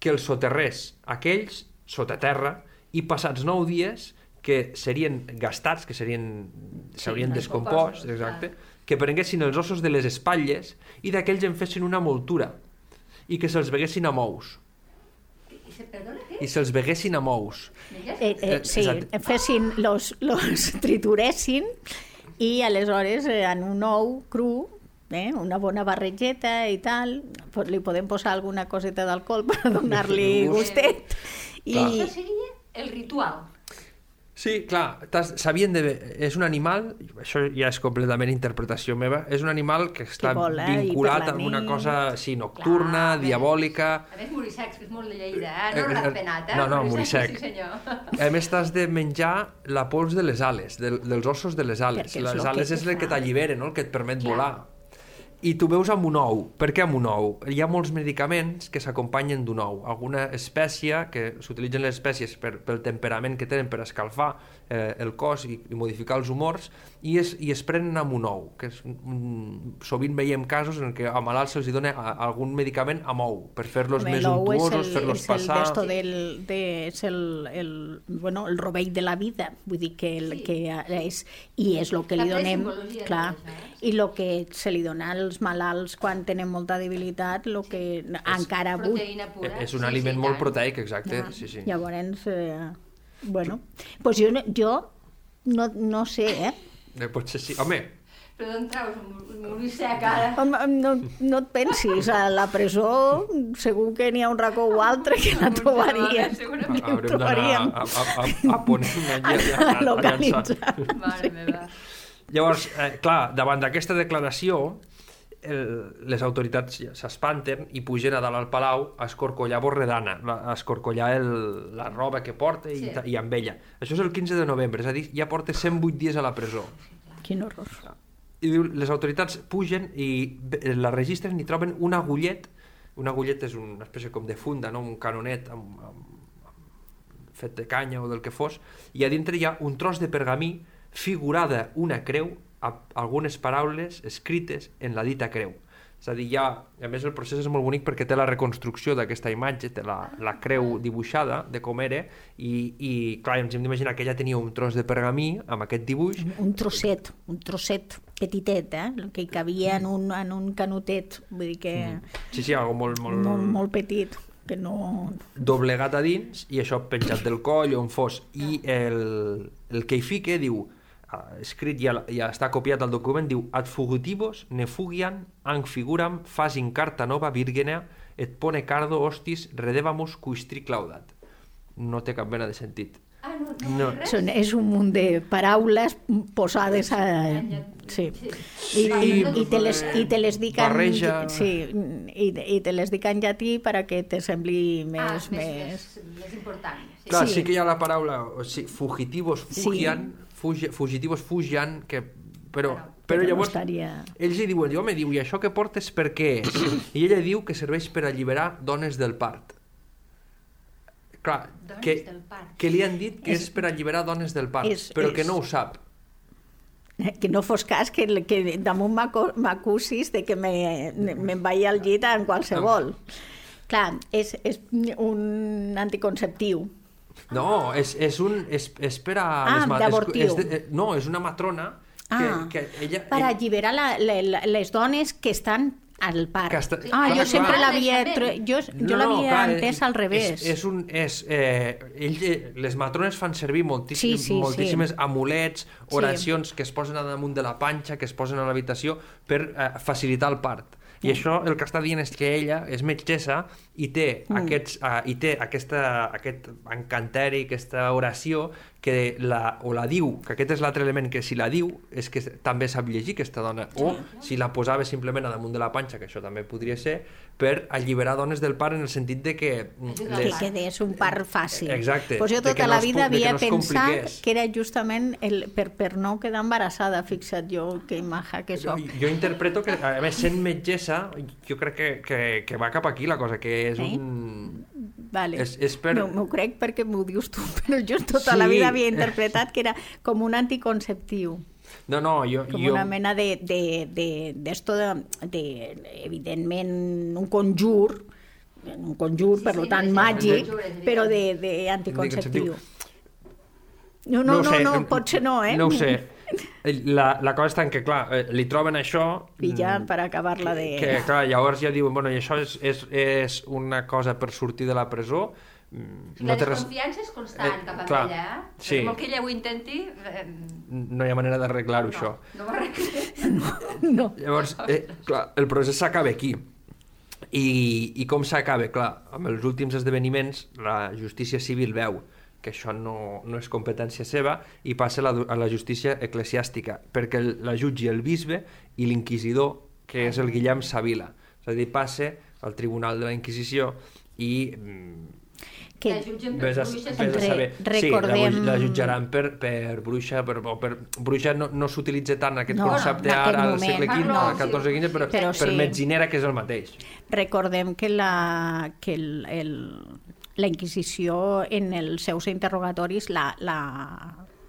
que els soterrers, aquells, sota terra, i passats nou dies... que serien gastats, que serien, s'haurien sí, descompost, exacte, clar. Que prenguessin els ossos de les espatlles i d'aquells en fessin una moltura i que se'ls beguessin a mous. I, se, perdona, I se'ls beguessin a mous. Eh, eh, sí, fessin, los, los trituressin i aleshores en un ou cru, eh, una bona barregeta i tal, li podem posar alguna coseta d'alcohol per donar-li gustet. I... Això seria el ritual. Sí, clar, s'havien de... És un animal, això ja és completament interpretació meva, és un animal que està vola, vinculat a alguna cosa sí, nocturna, clar, diabòlica... A més, morissecs, que és molt de Lleida, eh? No eh, ratpenat, eh? No, no, morissec. Sí, a més, t'has de menjar la pols de les ales, de, dels ossos de les ales. Perquè les ales és el que t'allibera, no? El que et permet clar. Volar. I tu veus amb un ou. Per què amb un ou? Hi ha molts medicaments que s'acompanyen d'un ou. Alguna espècie, que s'utilitzen les espècies per, pel temperament que tenen per escalfar eh, el cos i, i modificar els humors, i es, i es prenen amb un ou. Que és, mm, sovint veiem casos en què a malalts se'ls dona a, a algun medicament amb ou, per fer-los més untuosos, fer-los passar... L'ou és el, el, de, és el, el, bueno, el rovell de la vida, vull dir que, el, sí. que és... I és el que li donem... Clar, i el que se li dona al els malalts quan tenen molta debilitat, lo que sí, encara avui... Proteïna pura. És un sí, aliment sí, molt proteic, exacte. Ja. Sí, sí. Llavors, eh, bueno, pues jo, jo no, no sé, eh? eh? Potser sí. Home... Però d'on traus un monissac ara? No, no et pensis, a la presó segur que n'hi ha un racó o altre que la trobaries. Haurem d'anar a, a, a, a poner una llet a, a, a localitzar. Mare meva. Llavors, eh, clar, davant d'aquesta declaració... El, les autoritats s'espanten i pugen a dalt al palau a escorcollar Borredana, a escorcollar el, la roba que porta i, sí. i amb ella. Això és el quinze de novembre, és a dir, ja porta cent vuit dies a la presó. Quin horror. I diu, les autoritats pugen i la registren i troben un agullet, un agullet és una espècie com de funda, no? Un canonet amb, amb, amb fet de canya o del que fos, i a dintre hi ha un tros de pergamí figurada una creu algunes paraules escrites en la dita creu. És a dir, ja, a més el procés és molt bonic perquè té la reconstrucció d'aquesta imatge, té la, la creu dibuixada de com era i, i clar, ens hem d'imaginar que ella tenia un tros de pergamí amb aquest dibuix. Un trosset, un trosset petitet, eh? El que hi cabia en un, en un canutet, vull dir que... Sí, sí, algo molt, molt... Molt, molt petit. Que no... Doblegat a dins i això penjat del coll on fos. I el, el que hi fica diu... escrit ja, ja està copiat al document, diu ad fugitivos ne fugian an figuram fasin carta nova virgena et pone cardo hostis redevamus cuistri claudat. No té cap mena de sentit. Ah, no, no. No. Són, és un munt de paraules posades a... Sí. I, i, i, te les, i te les dic en... Barreja... Sí, i, i te les dic en llatí perquè te sembli més... Ah, més, més... més important. Sí. Clar, sí. sí que hi ha la paraula o sigui, fugitivos fugian, sí. fugitivos fugian, que... però, però, però llavors no estaria... ells li diuen, home, diu, i això que portes per què és? I ella diu que serveix per alliberar dones del part. Clar, dones que, del part. Que li han dit que és, és per alliberar dones del part, és, però és... que no ho sap. Que no fos cas que, que damunt m'acusis de que me'n me, me vaig al llit en qualsevol. Clar, és, és un anticonceptiu. No, és, és un... És, és per a... Ah, d'avortiu. No, és una matrona que... Ah, que ella, per alliberar la, la, les dones que estan al part. Està, ah, clar, jo sempre l'havia... Jo, jo no, l'havia entès al revés. És, és un... És, eh, ell, les matrones fan servir moltíssim, sí, sí, moltíssimes sí. amulets, oracions sí. que es posen damunt de la panxa, que es posen a l'habitació per eh, facilitar el part. I això el que està dient és que ella és metgessa i té, mm. aquests, uh, i té aquesta, aquest encanteri, aquesta oració que la, o la diu, que aquest és l'altre element, que si la diu és que també sap llegir aquesta dona, o si la posava simplement a damunt de la panxa, que això també podria ser, per alliberar dones del part en el sentit de que... Les... Que quedés un part fàcil. Exacte. Pues jo tota no la vida havia que no pensat que era justament el, per, per no quedar embarassada, fixa't jo, que imaja que soc. Jo, jo interpreto que, a més, sent metgessa, jo crec que, que, que va cap aquí la cosa, que és eh? un... Vale. És, és per... No, m'ho crec perquè m'ho dius tu, però jo tota sí. la vida havia interpretat que era com un anticonceptiu. No, no, jo... Com jo... una mena de... de, de, d'esto de, de, evidentment, un conjur, un conjur, sí, per sí, tant, no, màgic, no, no, però de, de anticonceptiu. No, no, no, no, no, no potser no, eh? No ho sé. La, la cosa és tant que, clar, li troben això... I ja, per acabar-la de... Que, clar, llavors ja diuen, bueno, i això és, és, és una cosa per sortir de la presó... No la desconfiança res... és constant eh, cap a clar, allà, sí. Per molt que ella ho intenti... Eh... No hi ha manera d'arreglar-ho, no, això. No ho arreglar. No. Llavors, eh, clar, el procés s'acaba aquí. I, i com s'acaba? Clar, amb els últims esdeveniments, la justícia civil veu que això no, no és competència seva i passa a la, a la justícia eclesiàstica, perquè el, la jutgi el bisbe i l'inquisidor, que és el Guillem Savila. És a dir, passa al Tribunal de la Inquisició i... Que ves a, ves a saber. Recordem... Sí, la, la jutjaran per, per bruixa, per, per, bruixa no, no s'utilitza tant aquest no, concepte no, ara al segle quinze, no, no, catorze quinze, però, però per sí. metzinera, que és el mateix. Recordem que la, que el, el, la Inquisició en els seus interrogatoris la, la,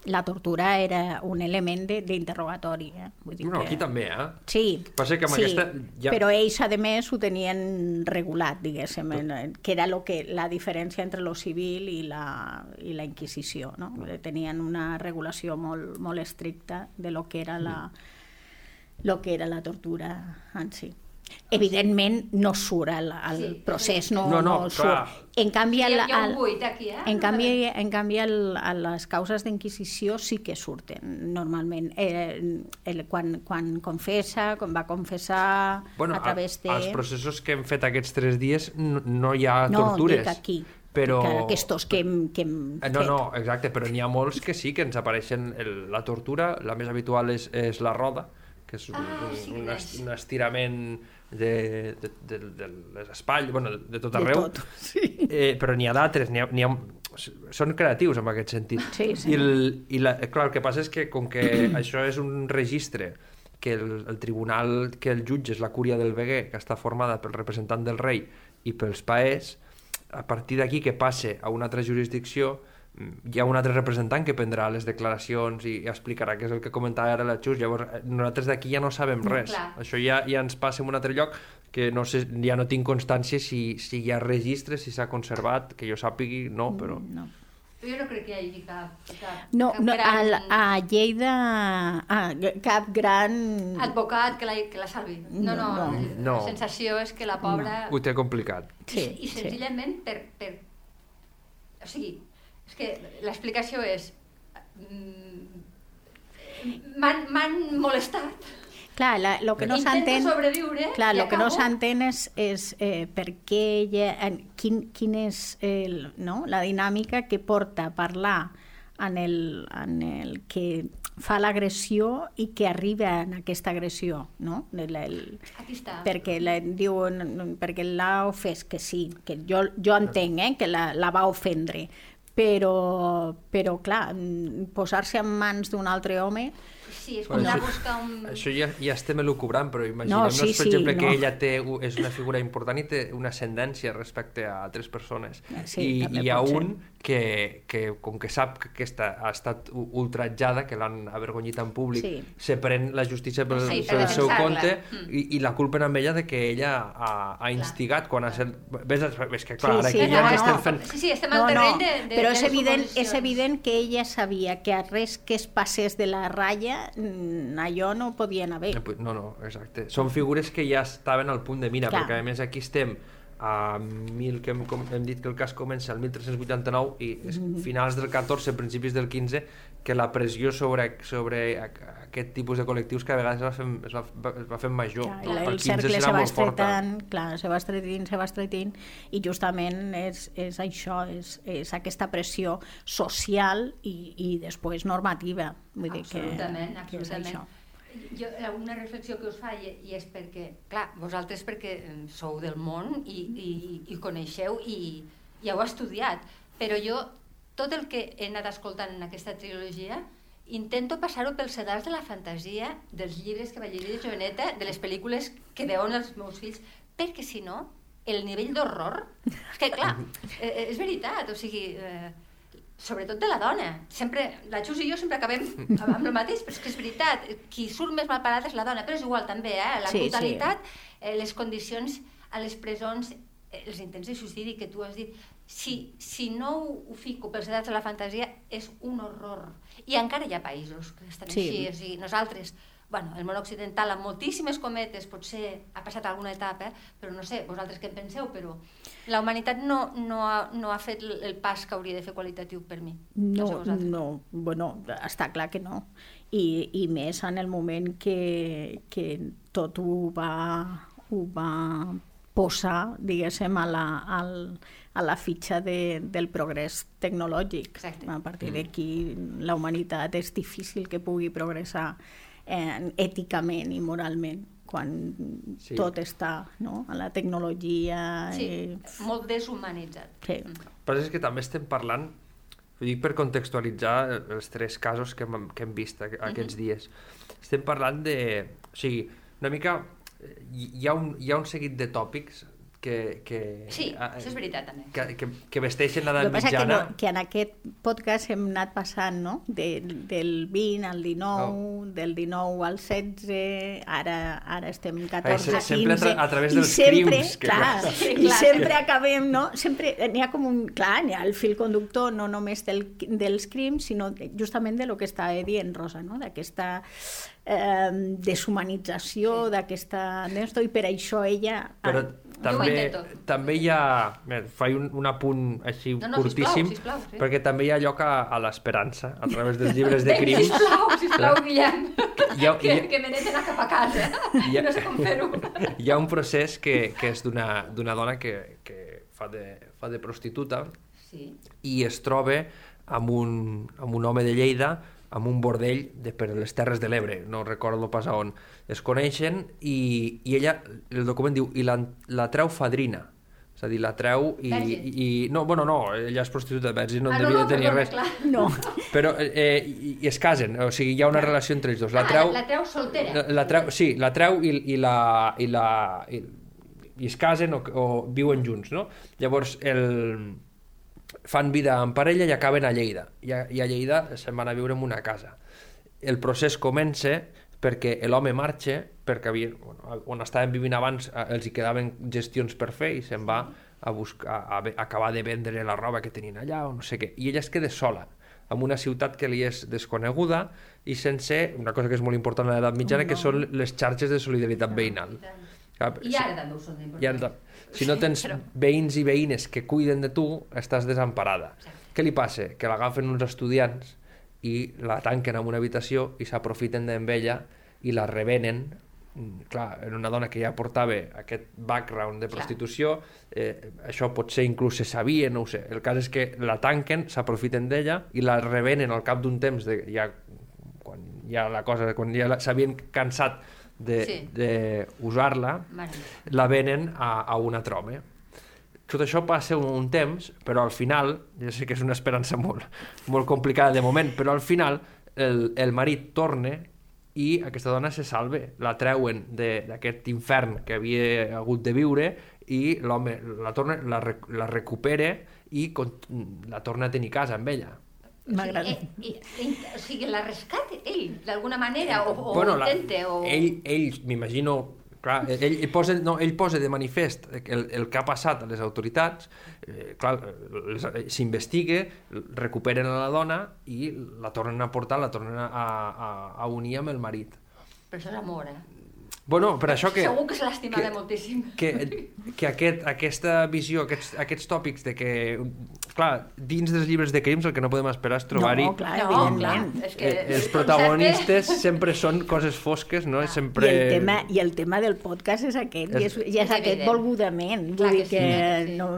la tortura era un element d'interrogatori. Eh? Vull dir no, que... Aquí també, eh? Sí, passa que amb sí aquesta ja... però ells, a més, ho tenien regulat, diguéssim, tot, que era lo que, la diferència entre lo civil i la, i la Inquisició, no? Mm. Tenien una regulació molt, molt estricta de lo que era la, mm. lo que era la tortura en si. Evidentment no surt al, al sí, procés, no, no, no, no surt. En canvi, al, al, en canvi, en canvi al, a les causes d'inquisició sí que surten, normalment. Eh, el, quan, quan confessa, quan va confessar bueno, a través de... Els processos que hem fet aquests tres dies no, no hi ha tortures. No, dic aquí. Però... Que aquests que hem, que hem fet. No, no, exacte, però n'hi ha molts que sí que ens apareixen el, la tortura. La més habitual és, és la roda, que és un, ah, sí, un, un estirament de, de, de, de les espatlles, bueno, de tot arreu, de tot, sí. eh, però n'hi ha d'altres, n'hi ha, n'hi ha, són creatius en aquest sentit. Sí, sí. I, el, i la, clar, el que passa és que com que això és un registre que el, el tribunal, que el jutge és la cúria del veguer, que està formada pel representant del rei i pels paers, a partir d'aquí que passe a una altra jurisdicció hi ha un altre representant que prendrà les declaracions i explicarà què és el que comentava ara la Xus. Llavors nosaltres d'aquí ja no sabem res. Clar. Això ja, ja ens passa en un altre lloc que no sé, ja no tinc constància si, si hi ha registres, si s'ha conservat, que jo sàpigui, no, però... No. Jo no crec que hi hagi cap, cap, no, cap no, gran... No, a Lleida... Ah, cap gran... Advocat que la, que la salvi. No, no, no, no. La sensació és que la pobra... No. Ho té complicat. Sí, I, i senzillament sí. per, per... O sigui... És que l'explicació és... M'han, m'han molestat. Clar, la, lo que no s'entén... Intento sobreviure... Clar, lo que no s'entén és, és eh, per què... Ja, quin, quin és el, no? la dinàmica que porta a parlar en el, en el que fa l'agressió i que arriba en aquesta agressió, no? El, el, Aquí està. Perquè la, diuen, perquè l'ha ofès, que sí, que jo, jo entenc eh, que la, la va ofendre, però, però clar, posar-se en mans d'un altre home... Sí, és com anar a buscar un... Això ja, ja estem elucubrant, però imaginem-nos, no, sí, per exemple, sí, que no. ella té, és una figura important i té una ascendència respecte a altres persones. Sí, I hi ha un que, que, com que sap que aquesta ha estat ultratjada, que l'han avergonyit en públic, sí. se pren la justícia pel, sí, pel seu compte mm. i, i la culpen amb ella de que ella ha, ha instigat quan ha set... Ves, ves que, clar, sí, ara sí, aquí no, ja no. estem fent... Sí, sí, estem al terreny no, no. de, de... Però de és, evident, és evident que ella sabia que a res que es passés de la ratlla allò no podien haver. No, no, exacte. Són figures que ja estaven al punt de mira, clar. Perquè a més aquí estem a mil, que hem, hem dit que el cas comença al mil tres-cents vuitanta-nou i és finals del catorze, principis del quinze, que la pressió sobre, sobre aquest tipus de col·lectius que a vegades es va fent, es va, es va fent major. Clar, el, el cercle se va estretant, clar, se va estretint, se va estretint, i justament és, és això, és, és aquesta pressió social i, i després normativa. Vull dir que, absolutament, absolutament. Que jo, una reflexió que us fa i, i és perquè, clar, vosaltres perquè sou del món i, i, i coneixeu i, i heu estudiat, però jo tot el que he anat escoltant en aquesta trilogia intento passar-ho pels sedals de la fantasia, dels llibres que vaig llegir de joveneta, de les pel·lícules que veuen els meus fills, perquè si no, el nivell d'horror, és que clar, eh, és veritat, o sigui... Eh, sobretot de la dona. Sempre, la Xus i jo sempre acabem amb el mateix, però és que és veritat, qui surt més malparada és la dona, però és igual també, eh? La sí, brutalitat, sí. Eh, les condicions a les presons, eh, els intents de suïcidi que tu has dit, si, si no ho fico pels edats de la fantasia, és un horror. I encara hi ha països que estan sí. així, o sigui, nosaltres... Bueno, el món occidental amb moltíssimes cometes potser ha passat alguna etapa, però no sé, vosaltres què en penseu, però la humanitat no, no, ha, no ha fet el pas que hauria de fer qualitatiu per mi. No, no, no. Bueno, està clar que no. I, i més en el moment que, que tot ho va, ho va posar, diguéssim, a la, al, a la fitxa de, del progrés tecnològic. Exacte. A partir d'aquí la humanitat és difícil que pugui progressar èticament i moralment quan sí. tot està, no? A la tecnologia... Sí, eh... molt deshumanitzat. Sí. Però és que també estem parlant, ho dic per contextualitzar els tres casos que hem, que hem vist aquests mm-hmm. dies, estem parlant de... O sigui, una mica hi ha un, hi ha un seguit de tòpics que, que, sí, això és veritat també. Que, que, que vesteixen l'edat mitjana. Que, no, que en aquest podcast hem anat passant, no? De, del vint al dinou, oh. del dinou al setze, ara, ara estem catorze, a quinze... Sempre a, tra a través dels sempre, crims. Que clar, clar, sí, clar, i sempre acabem, no? Sempre n'hi ha com un... Clar, n'hi ha el fil conductor no només del, dels crims, sinó justament de lo que està dient Rosa, no? D'aquesta eh, deshumanització, sí. d'aquesta... I per això ella... Però... També, també hi ha... Faig un, un apunt així no, no, curtíssim, sisplau, sisplau, sí. perquè també hi ha lloc a, a l'esperança, a través dels llibres de crims. Sisplau, sisplau, Guillem, ha, que, ha, que me n'he d'anar cap a casa, ha, no sé com fer-ho. Hi ha un procés que, que és d'una dona que, que fa, de, fa de prostituta sí. i es troba amb un, amb un home de Lleida, amb un bordell de per les Terres de l'Ebre, no recordo pas a on, es coneixen i, i ella, el document diu, i la, la treu fadrina, és a dir, la treu i... i no, bueno, no, ella és prostituta, vergi, no ah, en devia no, no, tenir no, res. Clar. No. Però eh, i, i es casen, o sigui, hi ha una clar. relació entre ells dos. La treu, ah, la treu soltera. La treu, sí, la treu i, i la... I, la i, i es casen o, o viuen junts, no? Llavors, el... fan vida en parella i acaben a Lleida. I a, i a Lleida se'n van a viure en una casa. El procés comença perquè l'home marxa, perquè havia, bueno, on estaven vivint abans els hi quedaven gestions per fer i se'n va a, buscar, a, a acabar de vendre la roba que tenien allà o no sé què. I ella es queda sola, en una ciutat que li és desconeguda i sense, una cosa que és molt important a l'edat mitjana, no. que són les xarxes de solidaritat veïnal. I ara també ho són d'importants. Si no tens veïns i veïnes que cuiden de tu, estàs desemparada. Exacte. Què li passa? Que l'agafen uns estudiants i la tanquen en una habitació i s'aprofiten d'en ella i la revenen. Clar, en una dona que ja portava aquest background de prostitució, eh, això potser inclús se sabia, no ho sé. El cas és que la tanquen, s'aprofiten d'ella i la revenen al cap d'un temps, de, ja, quan ja la cosa, quan ja s'havien cansat de, sí. de usar-la, vale. la venen a, a un altre home. Tot això passa un, un temps, però al final, ja sé que és una esperança molt, molt complicada de moment, però al final el, el marit torna i aquesta dona se salve. La treuen d'aquest infern que havia hagut de viure i l'home la, torna, la, la recupera i la torna a tenir casa amb ella. M'agrada. O sigui, eh, eh, o sigui, la rescat ell, d'alguna manera, o, o bueno, intenta... La, o... Ell, ell m'imagino... Clar, ell, ell, posa, no, ell posa de manifest el, el que ha passat a les autoritats, eh, clar, s'investiga, recuperen a la dona i la tornen a portar, la tornen a, a, a unir amb el marit. Però això és amor, eh? Bueno, per això que... Segur que se l'estimava moltíssim. Que, que aquest, aquesta visió, aquests, aquests tòpics de que... Clar, dins dels llibres de crims el que no podem esperar és trobar-hi... No, clar, no, evidentment. No, és que... Els protagonistes sempre són coses fosques, no? Ah. Sempre... I, el tema, I el tema del podcast és aquest, és... i és, és aquest evident. Volgudament. Vull dir que... Sí. No,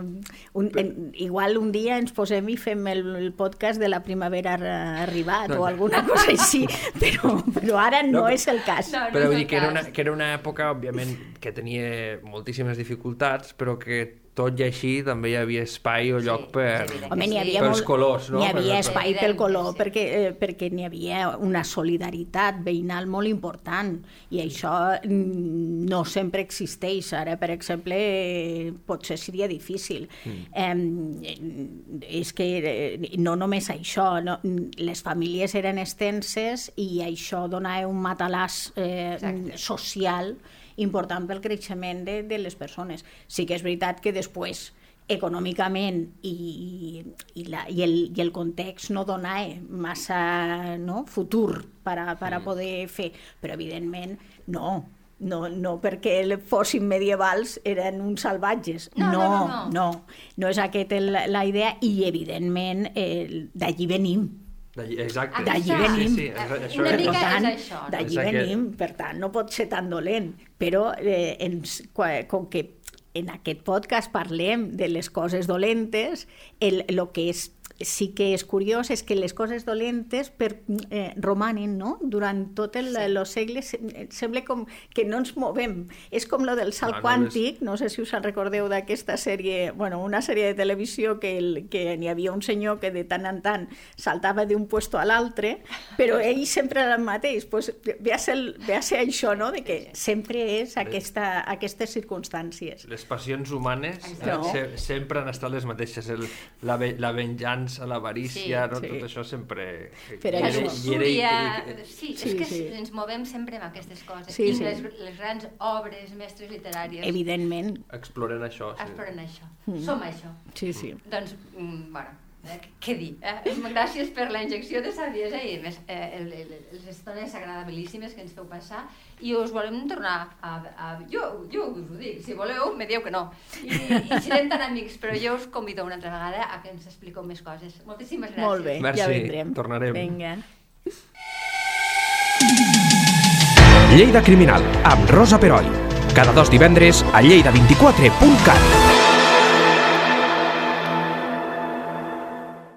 un, en, igual un dia ens posem i fem el, el podcast de la primavera arribat no, o alguna no. cosa així, però, però ara no, no és el cas. No, no però vull dir que era una... Que era una època, òbviament, que tenia moltíssimes dificultats, però que tot i així també hi havia espai o lloc per, sí, home, sí. pels colors, no? N'hi havia espai sí, pel color sí. perquè, eh, perquè n'hi havia una solidaritat veïnal molt important i això no sempre existeix. Ara, per exemple, potser seria difícil. Mm. Eh, és que no només això, no, les famílies eren extenses i això donava un matalàs eh, social important pel creixement de, de les persones. Sí que és veritat que després, econòmicament i, i, la, i, el, i el context no donava massa no, futur per a mm. poder fer, però evidentment no. No, no perquè fossin medievals eren uns salvatges, no, no, no, no. no, no és aquesta la idea i evidentment eh, d'allí venim. Exacte. D'allí venim. Sí, sí. Una mica és això. No? D'allí venim, per tant, no pot ser tan dolent, però eh, ens, com que en aquest podcast parlem de les coses dolentes, el, lo que és, sí que és curiós és que les coses dolentes per, eh, romanen no? durant tot el, sí. los segles, sembla com que no ens movem. És com lo del salt no, quàntic, no, no sé si us en recordeu d'aquesta sèrie, bueno, una sèrie de televisió que, el, que n'hi havia un senyor que de tant en tant saltava d'un puesto a l'altre, però ell sempre era el mateix. Pues, ve, a ser, ve a ser això, no? de que sempre és aquesta, aquestes circumstàncies. Les passions humanes no. se, sempre han estat les mateixes, el, la, la venjança, l'avarícia, sí, no? sí. tot això sempre... Però la luxúria... Sí, sí, és que sí. ens movem sempre amb aquestes coses. Sí, I sí. Les, les grans obres mestres literàries... Evidentment. Exploren això. Sí. Exploren això. Mm. Som això. Sí, sí. Doncs, bueno... Què dir? Eh? Gràcies per la injecció de saviesa i més, eh, les estones agradabilíssimes que ens feu passar i us volem tornar a... a jo, jo us ho dic, si voleu me dieu que no. I, i serem tan amics, però jo us convido una altra vegada a que ens expliqueu més coses. Moltíssimes gràcies. Molt bé, Merci. Ja vindrem. Tornarem. Vinga. Lleida Criminal, amb Rosa Perull. Cada dos divendres a lleida vint-i-quatre punt cat.